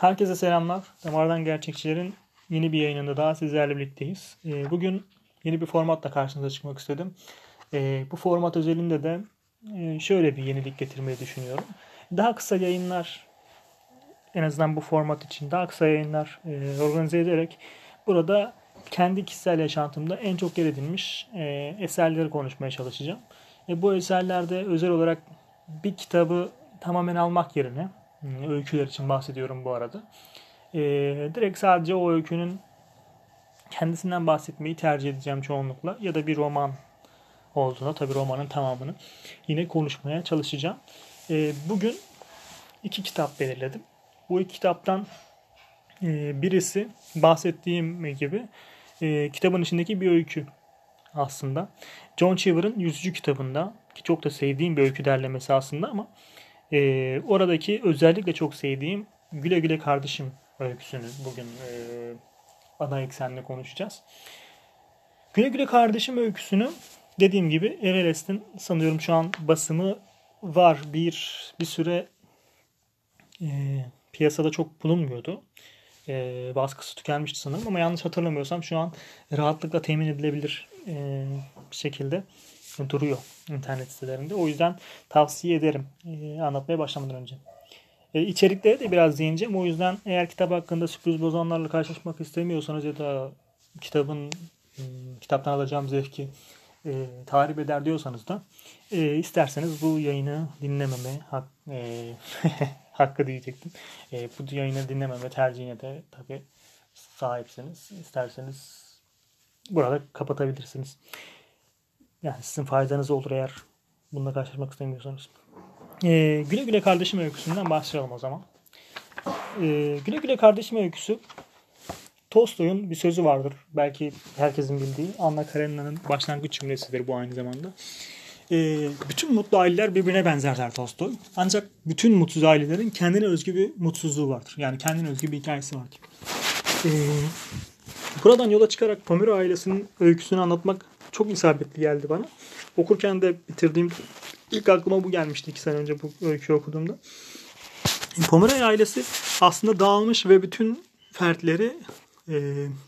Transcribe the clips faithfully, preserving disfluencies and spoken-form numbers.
Herkese selamlar. Damardan Gerçekçiler'in yeni bir yayınında daha sizlerle birlikteyiz. Bugün yeni bir formatla karşınıza çıkmak istedim. Bu format özelinde de şöyle bir yenilik getirmeyi düşünüyorum. Daha kısa yayınlar, en azından bu format için daha kısa yayınlar organize ederek burada kendi kişisel yaşantımda en çok yer edinmiş eserleri konuşmaya çalışacağım. Bu eserlerde özel olarak bir kitabı tamamen almak yerine, öyküler için bahsediyorum bu arada. Ee, direkt sadece o öykünün kendisinden bahsetmeyi tercih edeceğim çoğunlukla. Ya da bir roman olduğunda, tabii romanın tamamını yine konuşmaya çalışacağım. Ee, bugün iki kitap belirledim. Bu iki kitaptan e, birisi bahsettiğim gibi e, kitabın içindeki bir öykü aslında. John Cheever'ın yüzüncü kitabında, ki çok da sevdiğim bir öykü derlemesi aslında ama Ee, oradaki özellikle çok sevdiğim Güle Güle Kardeşim öyküsünü bugün e, ana eksenle konuşacağız. Güle Güle Kardeşim öyküsünü dediğim gibi Evelest'in sanıyorum şu an basımı var. Bir bir süre e, piyasada çok bulunmuyordu. E, baskısı tükenmişti sanırım ama yanlış hatırlamıyorsam şu an rahatlıkla temin edilebilir e, bir şekilde duruyor internet sitelerinde. O yüzden tavsiye ederim e, anlatmaya başlamadan önce. E, içeriklere de biraz değineceğim. O yüzden eğer kitap hakkında sürpriz bozanlarla karşılaşmak istemiyorsanız ya da kitabın e, kitaptan alacağım zevki e, tahrip eder diyorsanız da e, isterseniz bu yayını dinlememe hak, e, hakkı diyecektim. E, bu yayını dinlememe tercihine de tabii sahipsiniz. İsterseniz burada kapatabilirsiniz. Yani sizin faydanız olur eğer bununla karşılaşmak istemiyorsanız. Ee, Güle Güle Kardeşim öyküsünden başlayalım o zaman. Ee, Güle Güle Kardeşim öyküsü, Tolstoy'un bir sözü vardır. Belki herkesin bildiği Anna Karenina'nın başlangıç cümlesidir bu aynı zamanda. Ee, bütün mutlu aileler birbirine benzer der Tolstoy. Ancak bütün mutsuz ailelerin kendine özgü bir mutsuzluğu vardır. Yani kendine özgü bir hikayesi vardır. Ee, buradan yola çıkarak Pommeroy ailesinin öyküsünü anlatmak çok isabetli geldi bana. Okurken de bitirdiğim ilk aklıma bu gelmişti iki sene önce bu öyküyü okuduğumda. Pommeroy ailesi aslında dağılmış ve bütün fertleri e,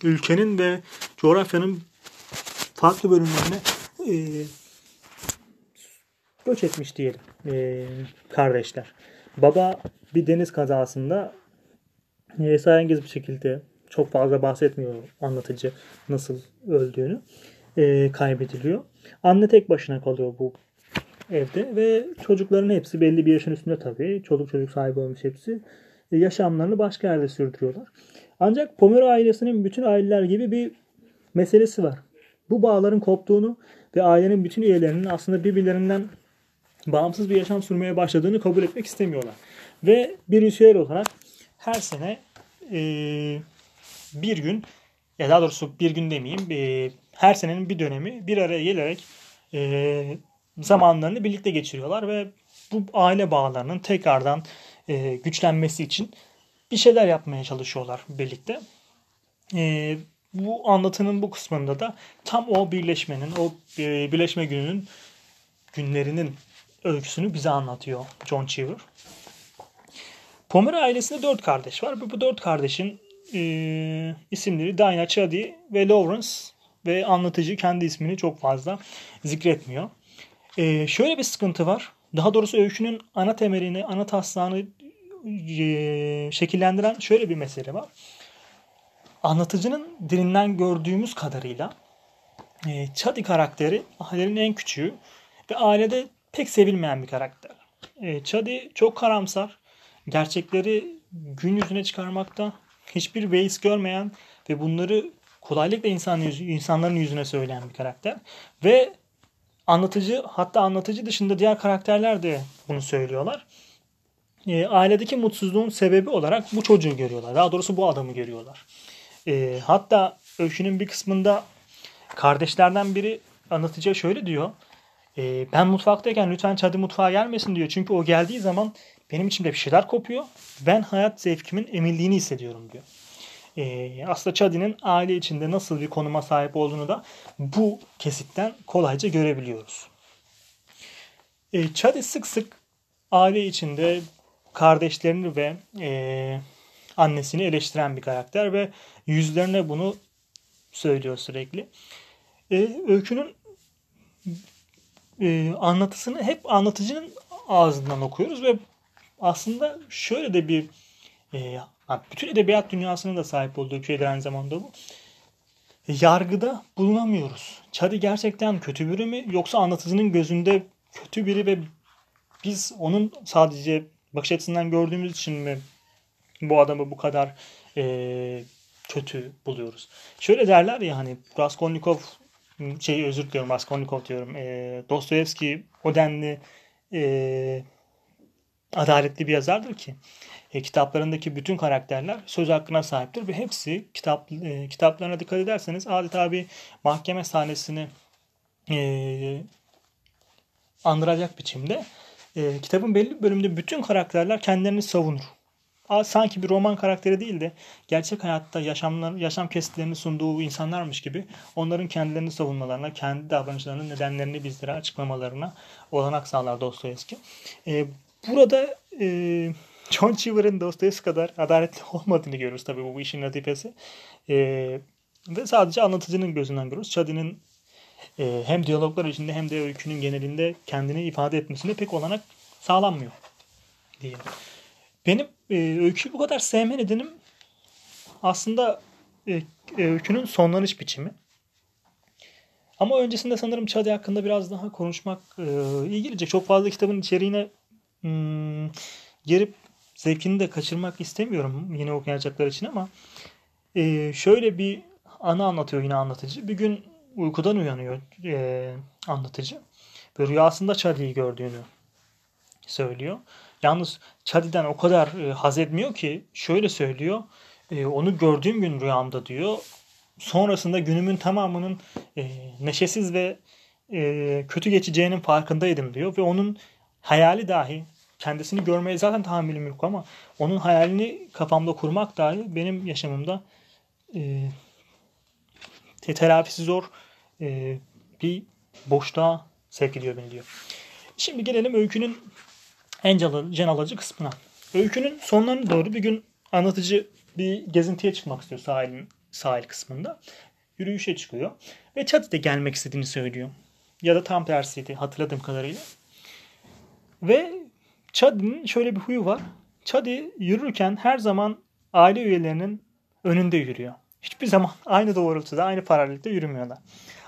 ülkenin ve coğrafyanın farklı bölümlerine e, göç etmiş diyelim e, kardeşler. Baba bir deniz kazasında esarengiz bir şekilde, çok fazla bahsetmiyor anlatıcı nasıl öldüğünü, E, kaybediliyor. Anne tek başına kalıyor bu evde ve çocukların hepsi belli bir yaşın üstünde tabii. Çocuk çocuk sahibi olmuş hepsi. E, yaşamlarını başka yerde sürdürüyorlar. Ancak Pommeroy ailesinin bütün aileler gibi bir meselesi var. Bu bağların koptuğunu ve ailenin bütün üyelerinin aslında birbirlerinden bağımsız bir yaşam sürmeye başladığını kabul etmek istemiyorlar. Ve bir ritüel olarak her sene e, bir gün, ya daha doğrusu bir gün demeyeyim, e, her senenin bir dönemi bir araya gelerek e, zamanlarını birlikte geçiriyorlar ve bu aile bağlarının tekrardan e, güçlenmesi için bir şeyler yapmaya çalışıyorlar birlikte. E, bu anlatının bu kısmında da tam o birleşmenin, o e, birleşme gününün, günlerinin öyküsünü bize anlatıyor John Cheever. Pommeroy ailesinde dört kardeş var ve bu dört kardeşin e, isimleri Diana, Chaddy ve Lawrence. Ve anlatıcı kendi ismini çok fazla zikretmiyor. Ee, şöyle bir sıkıntı var. Daha doğrusu öykünün ana temelini, ana taslağını e, şekillendiren şöyle bir mesele var. Anlatıcının dilinden gördüğümüz kadarıyla e, Chaddy karakteri ailenin en küçüğü ve ailede pek sevilmeyen bir karakter. E, Chaddy çok karamsar, gerçekleri gün yüzüne çıkarmakta hiçbir beis görmeyen ve bunları kolaylıkla insan yüzü, insanların yüzüne söyleyen bir karakter. Ve anlatıcı, hatta anlatıcı dışında diğer karakterler de bunu söylüyorlar. E, ailedeki mutsuzluğun sebebi olarak bu çocuğu görüyorlar. Daha doğrusu bu adamı görüyorlar. E, hatta öykünün bir kısmında kardeşlerden biri anlatıcıya şöyle diyor. E, ben mutfaktayken lütfen Chaddy mutfağa gelmesin diyor. Çünkü o geldiği zaman benim içimde bir şeyler kopuyor. Ben hayat zevkimin emildiğini hissediyorum diyor. Ee, aslında Chaddy'nin aile içinde nasıl bir konuma sahip olduğunu da bu kesitten kolayca görebiliyoruz. Ee, Chaddy sık sık aile içinde kardeşlerini ve e, annesini eleştiren bir karakter ve yüzlerine bunu söylüyor sürekli. Ee, öykünün e, anlatısını hep anlatıcının ağzından okuyoruz ve aslında şöyle de bir e, bütün edebiyat dünyasının da sahip olduğu bir şeydir aynı zamanda bu. Yargıda bulunamıyoruz. Chaddy gerçekten kötü biri mi? Yoksa anlatıcının gözünde kötü biri ve biz onun sadece bakış açısından gördüğümüz için mi bu adamı bu kadar e, kötü buluyoruz? Şöyle derler ya hani Raskolnikov şeyi özür diliyorum Raskolnikov diyorum. E, Dostoyevski o denli e, adaletli bir yazardır ki e, kitaplarındaki bütün karakterler söz hakkına sahiptir ve hepsi kitap e, kitaplarına dikkat ederseniz adeta bir mahkeme sahnesini e, andıracak biçimde e, kitabın belli bir bölümünde bütün karakterler kendilerini savunur. Sanki bir roman karakteri değil de gerçek hayatta yaşamlar, yaşam kesitlerini sunduğu insanlarmış gibi onların kendilerini savunmalarına, kendi davranışlarının nedenlerini bizlere açıklamalarına olanak sağlar Dostoyevski. E, burada e, John Cheever'ın Dostoyevski kadar adaletli olmadığını görürüz tabii bu, bu işin latifesi. E, ve sadece anlatıcının gözünden görürüz. Chaddy'nin e, hem diyaloglar içinde hem de öykünün genelinde kendini ifade etmesine pek olanak sağlanmıyor diyelim. Benim e, öyküyü bu kadar sevme nedenim aslında e, öykünün sonlanış biçimi. Ama öncesinde sanırım Chaddy hakkında biraz daha konuşmak e, iyi gelecek. Çok fazla kitabın içeriğine hmm, girip zevkini de kaçırmak istemiyorum yine okuyacaklar için ama e, şöyle bir anı anlatıyor yine anlatıcı. Bir gün uykudan uyanıyor e, anlatıcı ve rüyasında Chaddy'yi gördüğünü söylüyor. Yalnız Chaddy'den o kadar e, haz etmiyor ki şöyle söylüyor. E, onu gördüğüm gün rüyamda diyor. Sonrasında günümün tamamının e, neşesiz ve e, kötü geçeceğinin farkındaydım diyor. Ve onun hayali dahi kendisini görmeye zaten tahammülüm yok ama onun hayalini kafamda kurmak dahi benim yaşamımda e, telafisi zor e, bir boşluğa sevk ediyor beni diyor. Şimdi gelelim öykünün en can alıcı kısmına. Öykünün sonlarına doğru bir gün anlatıcı bir gezintiye çıkmak istiyor sahilin sahil kısmında. Yürüyüşe çıkıyor ve Chaddy de gelmek istediğini söylüyor. Ya da tam tersiydi hatırladığım kadarıyla. Ve Chaddy'nin şöyle bir huyu var. Chaddy yürürken her zaman aile üyelerinin önünde yürüyor. Hiçbir zaman aynı doğrultuda, aynı paralellikte yürümüyorlar.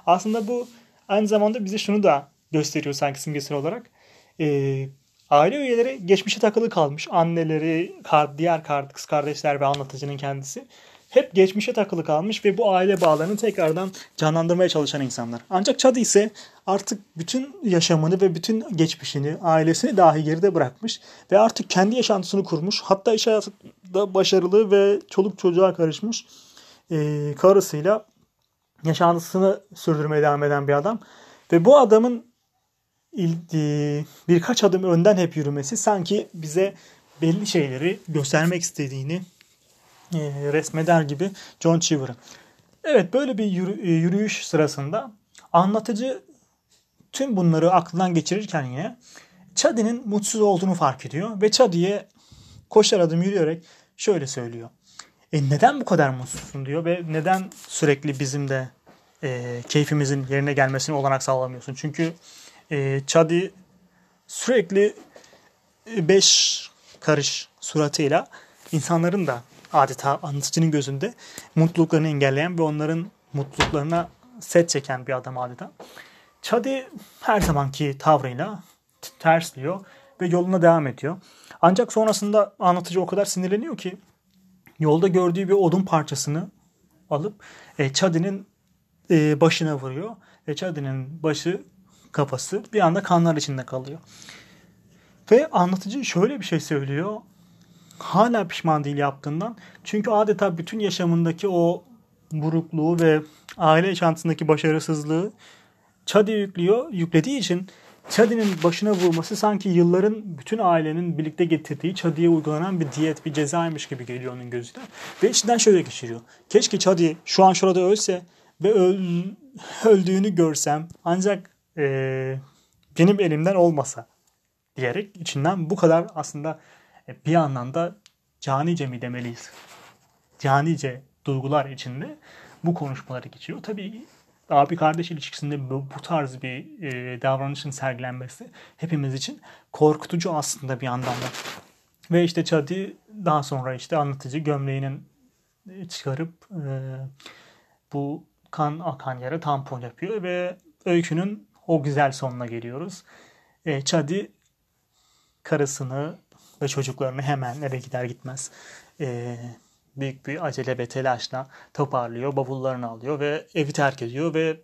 Aslında bu aynı zamanda bize şunu da gösteriyor sanki simgesel olarak. Eee Aile üyeleri geçmişe takılı kalmış. Anneleri, diğer kız kardeşler ve anlatıcının kendisi hep geçmişe takılı kalmış ve bu aile bağlarını tekrardan canlandırmaya çalışan insanlar. Ancak Chaddy ise artık bütün yaşamını ve bütün geçmişini, ailesini dahi geride bırakmış ve artık kendi yaşantısını kurmuş. Hatta iş hayatında başarılı ve çoluk çocuğa karışmış ee, karısıyla yaşantısını sürdürmeye devam eden bir adam. Ve bu adamın birkaç adım önden hep yürümesi sanki bize belli şeyleri göstermek istediğini resmeder gibi John Cheever'ın. Evet, böyle bir yürü, yürüyüş sırasında anlatıcı tüm bunları aklından geçirirken yine Chaddy'nin mutsuz olduğunu fark ediyor ve Chaddy'ye koşar adım yürüyerek şöyle söylüyor. E neden bu kadar mutsuzsun diyor ve neden sürekli bizim de e, keyfimizin yerine gelmesine olanak sağlamıyorsun? Çünkü E, Chaddy sürekli beş karış suratıyla insanların da adeta anlatıcının gözünde mutluluklarını engelleyen ve onların mutluluklarına set çeken bir adam adeta. Chaddy her zamanki tavrıyla tersliyor ve yoluna devam ediyor. Ancak sonrasında anlatıcı o kadar sinirleniyor ki yolda gördüğü bir odun parçasını alıp e, Chaddy'nin e, başına vuruyor. E, Chaddy'nin başı kafası bir anda kanlar içinde kalıyor. Ve anlatıcı şöyle bir şey söylüyor. Hala pişman değil yaptığından. Çünkü adeta bütün yaşamındaki o burukluğu ve aile yaşantısındaki başarısızlığı Chaddy'ye yüklüyor. Yüklediği için Chaddy'nin başına vurması sanki yılların bütün ailenin birlikte getirdiği Chaddy'ye uygulanan bir diyet, bir cezaymış gibi geliyor onun gözünden. Ve içinden şöyle geçiriyor. Keşke Chaddy şu an şurada ölse ve öl, öldüğünü görsem. Ancak Ee, benim elimden olmasa diyerek içinden bu kadar aslında bir anlamda canice mi demeliyiz? Canice duygular içinde bu konuşmaları geçiyor. Tabii abi kardeş ilişkisinde bu, bu tarz bir e, davranışın sergilenmesi hepimiz için korkutucu aslında bir yandan da. Ve işte Chaddy daha sonra işte anlatıcı gömleğinin çıkarıp e, bu kan akan yere tampon yapıyor ve öykünün o güzel sonuna geliyoruz. E, Chaddy karısını ve çocuklarını hemen eve gider gitmez e, büyük bir acele ve telaşla toparlıyor, bavullarını alıyor ve evi terk ediyor ve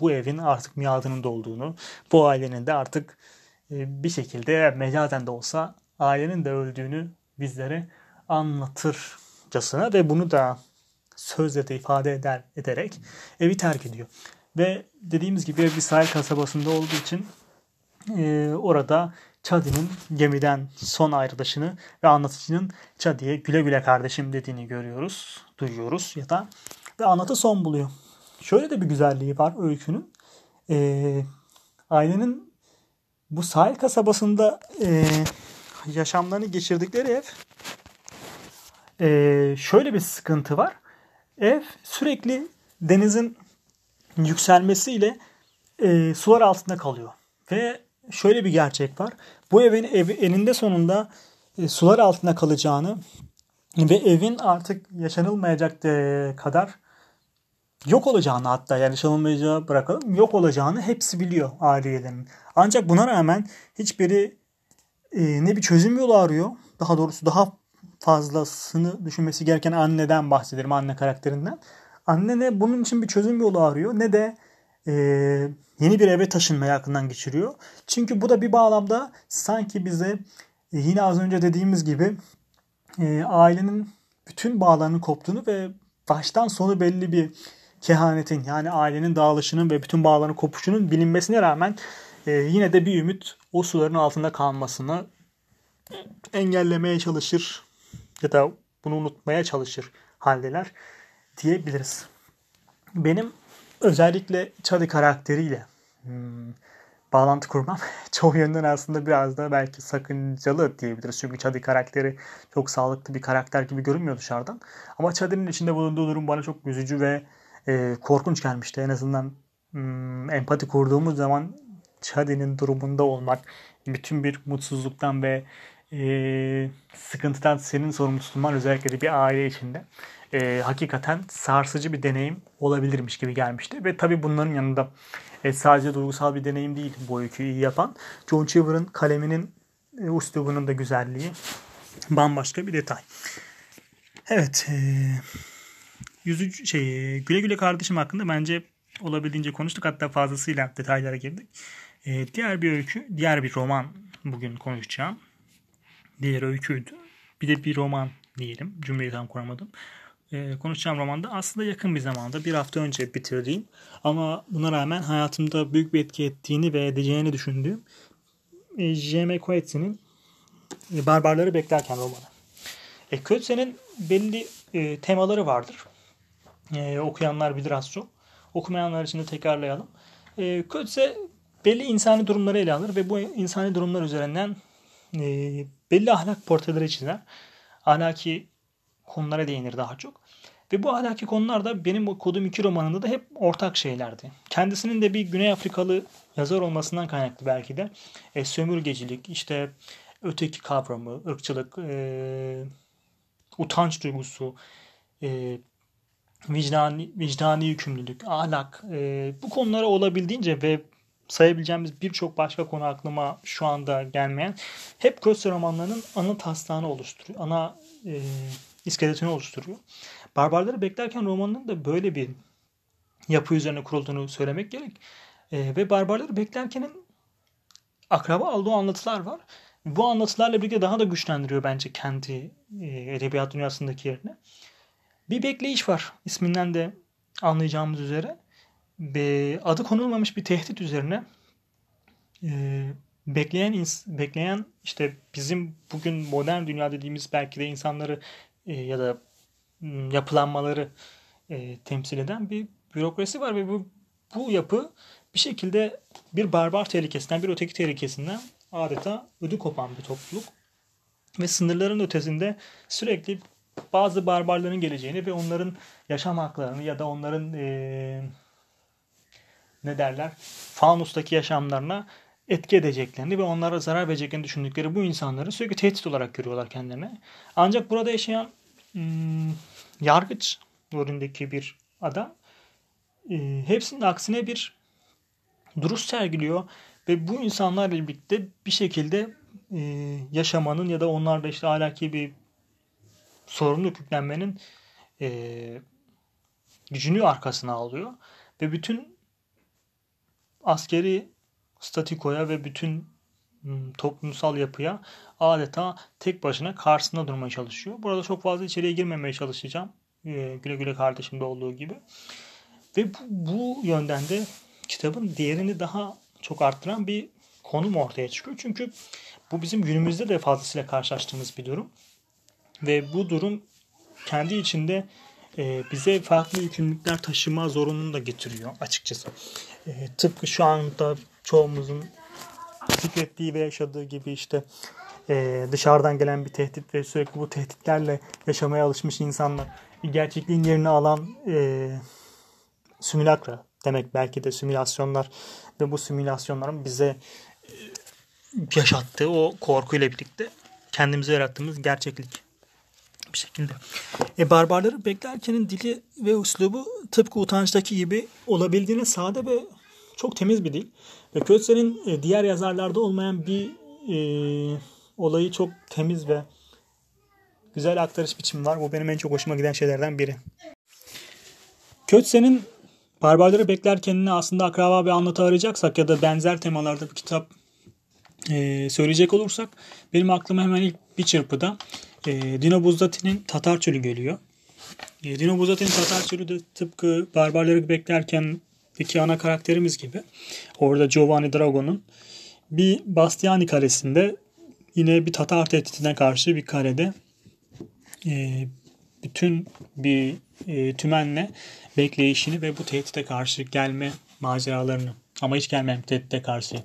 bu evin artık miadının dolduğunu, bu ailenin de artık e, bir şekilde mecazen de olsa ailenin de öldüğünü bizlere anlatırcasına ve bunu da sözle de ifade eder ederek evi terk ediyor. Ve dediğimiz gibi bir sahil kasabasında olduğu için e, orada Chaddy'nin gemiden son ayrılışını ve anlatıcının Chaddy'ye güle güle kardeşim dediğini görüyoruz, duyuyoruz ya da ve anlatı son buluyor. Şöyle de bir güzelliği var öykünün. E, ailenin bu sahil kasabasında e, yaşamlarını geçirdikleri ev e, şöyle bir sıkıntı var. Ev sürekli denizin yükselmesiyle e, sular altında kalıyor. Ve şöyle bir gerçek var. Bu evin ev, eninde sonunda e, sular altında kalacağını ve evin artık yaşanılmayacak de kadar yok olacağını, hatta yani yaşanılmayacağı bırakalım, yok olacağını hepsi biliyor ailelerin. Ancak buna rağmen hiçbiri e, ne bir çözüm yolu arıyor. Daha doğrusu daha fazlasını düşünmesi gereken anneden bahsederim, anne karakterinden. Anne ne bunun için bir çözüm yolu arıyor ne de e, yeni bir eve taşınmayı aklından geçiriyor. Çünkü bu da bir bağlamda sanki bize e, yine az önce dediğimiz gibi e, ailenin bütün bağlarının koptuğunu ve baştan sonu belli bir kehanetin, yani ailenin dağılışının ve bütün bağların kopuşunun bilinmesine rağmen e, yine de bir ümit o suların altında kalmasını engellemeye çalışır ya da bunu unutmaya çalışır haldeler diyebiliriz. Benim özellikle Chaddy karakteriyle hmm, bağlantı kurmam çoğu yönden aslında biraz da belki sakıncalı diyebiliriz. Çünkü Chaddy karakteri çok sağlıklı bir karakter gibi görünmüyor dışarıdan. Ama Chaddy'nin içinde bulunduğu durum bana çok üzücü ve e, korkunç gelmişti. En azından hmm, empati kurduğumuz zaman Chaddy'nin durumunda olmak, bütün bir mutsuzluktan ve e, sıkıntıdan senin sorumlusundan, özellikle de bir aile içinde e, hakikaten sarsıcı bir deneyim olabilirmiş gibi gelmişti. Ve tabii bunların yanında e, sadece duygusal bir deneyim değil bu öyküyü yapan. John Cheever'ın kaleminin e, üslubunun da güzelliği bambaşka bir detay. Evet, e, yüzücü, şey, güle güle kardeşim hakkında bence olabildiğince konuştuk, hatta fazlasıyla detaylara girdik. Ee, diğer bir öykü, diğer bir roman bugün konuşacağım. Diğer öyküydü. Bir de bir roman diyelim. Cümleyi tam kuramadım. Ee, konuşacağım romanda aslında yakın bir zamanda, bir hafta önce bitirdiğim ama buna rağmen hayatımda büyük bir etki ettiğini ve edeceğini düşündüğüm e, J M. Coetzee'nin e, Barbarları Beklerken romanı. E, Coetzee'nin belli e, temaları vardır. E, okuyanlar bilir az çok. Okumayanlar için de tekrarlayalım. E, Coetzee belli insani durumları ele alır ve bu insani durumlar üzerinden e, belli ahlak portreleri çizer. Ahlaki konulara değinir daha çok. Ve bu ahlaki konular da benim okuduğum iki romanında da hep ortak şeylerdi. Kendisinin de bir Güney Afrikalı yazar olmasından kaynaklı belki de e, sömürgecilik, işte öteki kavramı, ırkçılık, e, utanç duygusu, e, vicdani, vicdani yükümlülük, ahlak, e, bu konulara olabildiğince ve sayabileceğimiz birçok başka konu aklıma şu anda gelmeyen hep Coetzee romanlarının ana taslağını oluşturuyor. Ana e, iskeletini oluşturuyor. Barbarları Beklerken romanının da böyle bir yapı üzerine kurulduğunu söylemek gerek. E, ve Barbarları Beklerken'in akraba aldığı anlatılar var. Bu anlatılarla birlikte daha da güçlendiriyor bence kendi e, edebiyat dünyasındaki yerini. Bir bekleyiş var, isminden de anlayacağımız üzere. Adı konulmamış bir tehdit üzerine e, bekleyen ins- bekleyen işte bizim bugün modern dünya dediğimiz belki de insanları e, ya da yapılanmaları e, temsil eden bir bürokrasi var ve bu, bu yapı bir şekilde bir barbar tehlikesinden, bir öteki tehlikesinden adeta ödü kopan bir topluluk. Ve sınırların ötesinde sürekli bazı barbarların geleceğini ve onların yaşam haklarını ya da onların ee, ne derler fanustaki yaşamlarına etki edeceklerini ve onlara zarar vereceklerini düşündükleri bu insanları sürekli tehdit olarak görüyorlar kendilerine. Ancak burada yaşayan hmm, yargıç rolündeki bir adam e, hepsinin aksine bir duruş sergiliyor ve bu insanlarla birlikte bir şekilde e, yaşamanın ya da onlarla işte ahlaki bir sorumluluk yüklenmenin e, gücünü arkasına alıyor ve bütün askeri statikoya ve bütün toplumsal yapıya adeta tek başına karşısında durmaya çalışıyor. Burada çok fazla içeriye girmemeye çalışacağım. Ee, güle güle kardeşimde olduğu gibi. Ve bu, bu yönden de kitabın değerini daha çok arttıran bir konum ortaya çıkıyor. Çünkü bu bizim günümüzde de fazlasıyla karşılaştığımız bir durum. Ve bu durum kendi içinde e, bize farklı yükümlülükler taşıma zorunluluğunu da getiriyor açıkçası. E, tıpkı şu anda çoğumuzun fikrettiği ve yaşadığı gibi işte e, dışarıdan gelen bir tehdit ve sürekli bu tehditlerle yaşamaya alışmış insanlar gerçekliğin yerini alan e, simülakra demek belki de simülasyonlar ve bu simülasyonların bize e, yaşattığı o korkuyla birlikte kendimize yarattığımız gerçeklik bir şekilde. E, barbarları beklerkenin dili ve üslubu tıpkı utançtaki gibi olabildiğine sade ve çok temiz bir dil. Ve Coetzee'nin diğer yazarlarda olmayan bir e, olayı çok temiz ve güzel aktarış biçimi var. Bu benim en çok hoşuma giden şeylerden biri. Coetzee'nin Barbarları Beklerken'ine aslında akraba bir anlatı arayacaksak ya da benzer temalarda bir kitap e, söyleyecek olursak benim aklıma hemen ilk bir çırpıda e, Dino Buzzati'nin Tatar Çölü geliyor. E, Dino Buzzati'nin Tatar Çölü de tıpkı Barbarları Beklerken İki ana karakterimiz gibi. Orada Giovanni Dragon'un bir Bastiani kalesinde yine bir Tatar tehditine karşı bir kalede e, bütün bir e, tümenle bekleyişini ve bu tehdite karşı gelme maceralarını ama hiç gelmeyen tehdite karşı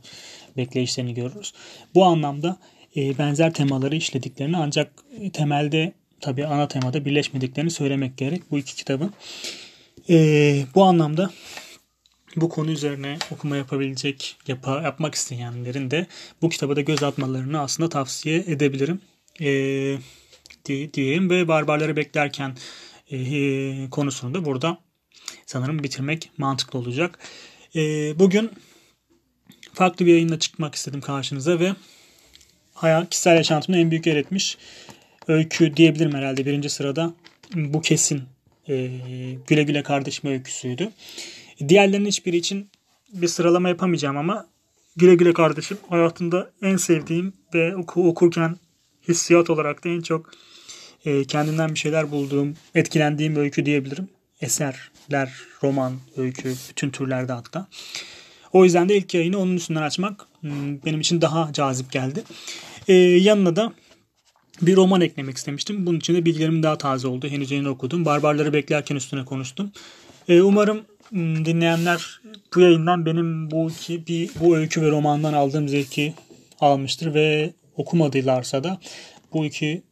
bekleyişlerini görürüz. Bu anlamda e, benzer temaları işlediklerini ancak temelde tabii ana temada birleşmediklerini söylemek gerek bu iki kitabın. E, bu anlamda bu konu üzerine okuma yapabilecek, yap- yapmak isteyenlerin de bu kitaba da göz atmalarını aslında tavsiye edebilirim ee, di- diyeyim ve Barbarları Beklerken e- konusunu da burada sanırım bitirmek mantıklı olacak. E- bugün farklı bir yayınla çıkmak istedim karşınıza ve hayal, kişisel yaşantımda en büyük yer etmiş öykü diyebilirim herhalde birinci sırada bu kesin e- Güle Güle Kardeşim öyküsüydü. Diğerlerinin hiçbiri için bir sıralama yapamayacağım ama Güle Güle Kardeşim hayatımda en sevdiğim ve oku, okurken hissiyat olarak da en çok e, kendimden bir şeyler bulduğum, etkilendiğim öykü diyebilirim. Eserler, roman, öykü, bütün türlerde hatta. O yüzden de ilk yayını onun üstünden açmak benim için daha cazip geldi. E, yanına da bir roman eklemek istemiştim. Bunun için de bilgilerim daha taze oldu. Henüz yeni okudum. Barbarları Beklerken üstüne konuştum. E, umarım dinleyenler bu yayından benim bu iki bir bu öykü ve romandan aldığım zevki almıştır ve okumadılarsa da bu iki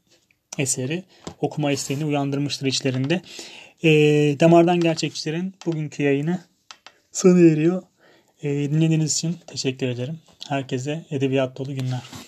eseri okuma isteğini uyandırmıştır içlerinde. E, Damardan Gerçekçilerin bugünkü yayını sona eriyor. E, dinlediğiniz için teşekkür ederim. Herkese edebiyat dolu günler.